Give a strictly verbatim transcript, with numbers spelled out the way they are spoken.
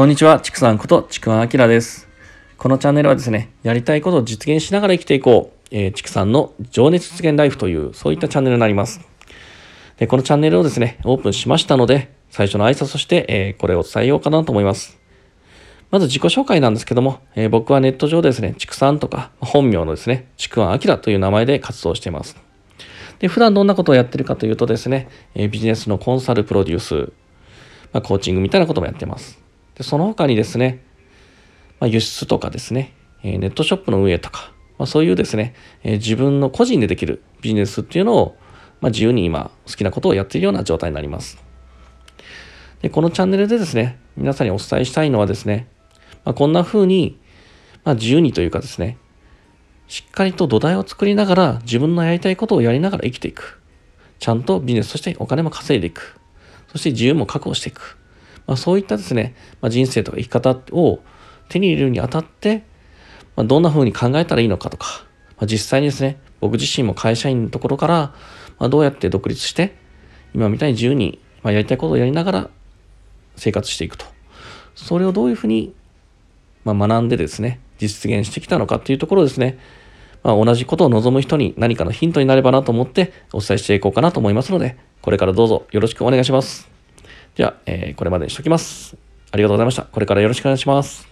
こんにちは、ちくさんことちくわあきらです。このチャンネルはですね、やりたいことを実現しながら生きていこう、えー、ちくさんの情熱実現ライフというそういったチャンネルになります。でこのチャンネルをですねオープンしましたので、最初の挨拶として、えー、これを伝えようかなと思います。まず自己紹介なんですけども、えー、僕はネット上でですね、ちくさんとか本名のですね、ちくわあきらという名前で活動しています。で普段どんなことをやってるかというとですね、えー、ビジネスのコンサル、プロデュース、まあ、コーチングみたいなこともやってます。その他にですね、まあ、輸出とかですね、えー、ネットショップの運営とか、まあ、そういうですね、えー、自分の個人でできるビジネスっていうのを、まあ、自由に今好きなことをやっているような状態になります。でこのチャンネルでですね、皆さんにお伝えしたいのはですね、まあ、こんな風に、まあ、自由にというかですね、しっかりと土台を作りながら自分のやりたいことをやりながら生きていく。ちゃんとビジネスとしてお金も稼いでいく。そして自由も確保していく。まあ、そういったですね、まあ、人生とか生き方を手に入れるにあたって、まあ、どんな風に考えたらいいのかとか、まあ、実際にですね、僕自身も会社員のところから、まあ、どうやって独立して、今みたいに自由に、まあ、やりたいことをやりながら生活していくと。それをどういう風に、まあ、学んでですね、実現してきたのかっていうところをですね、まあ、同じことを望む人に何かのヒントになればなと思ってお伝えしていこうかなと思いますので、これからどうぞよろしくお願いします。では、えー、これまでにしておきます。ありがとうございました。これからよろしくお願いします。